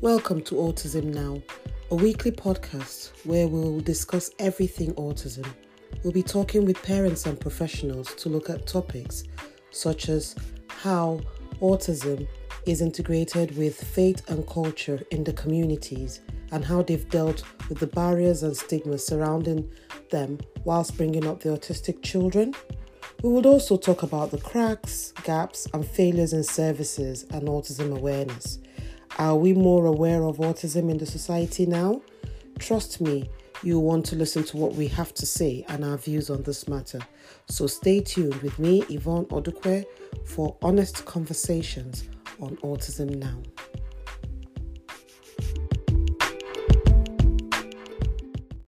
Welcome to Autism Now, a weekly podcast where we'll discuss everything autism. We'll be talking with parents and professionals to look at topics such as how autism is integrated with faith and culture in the communities and how they've dealt with the barriers and stigmas surrounding them whilst bringing up the autistic children. We would also talk about the cracks, gaps and failures in services and autism awareness. Are we more aware of autism in the society now? Trust me, you'll want to listen to what we have to say and our views on this matter. So stay tuned with me, Yvonne Odukwe, for honest conversations on Autism Now.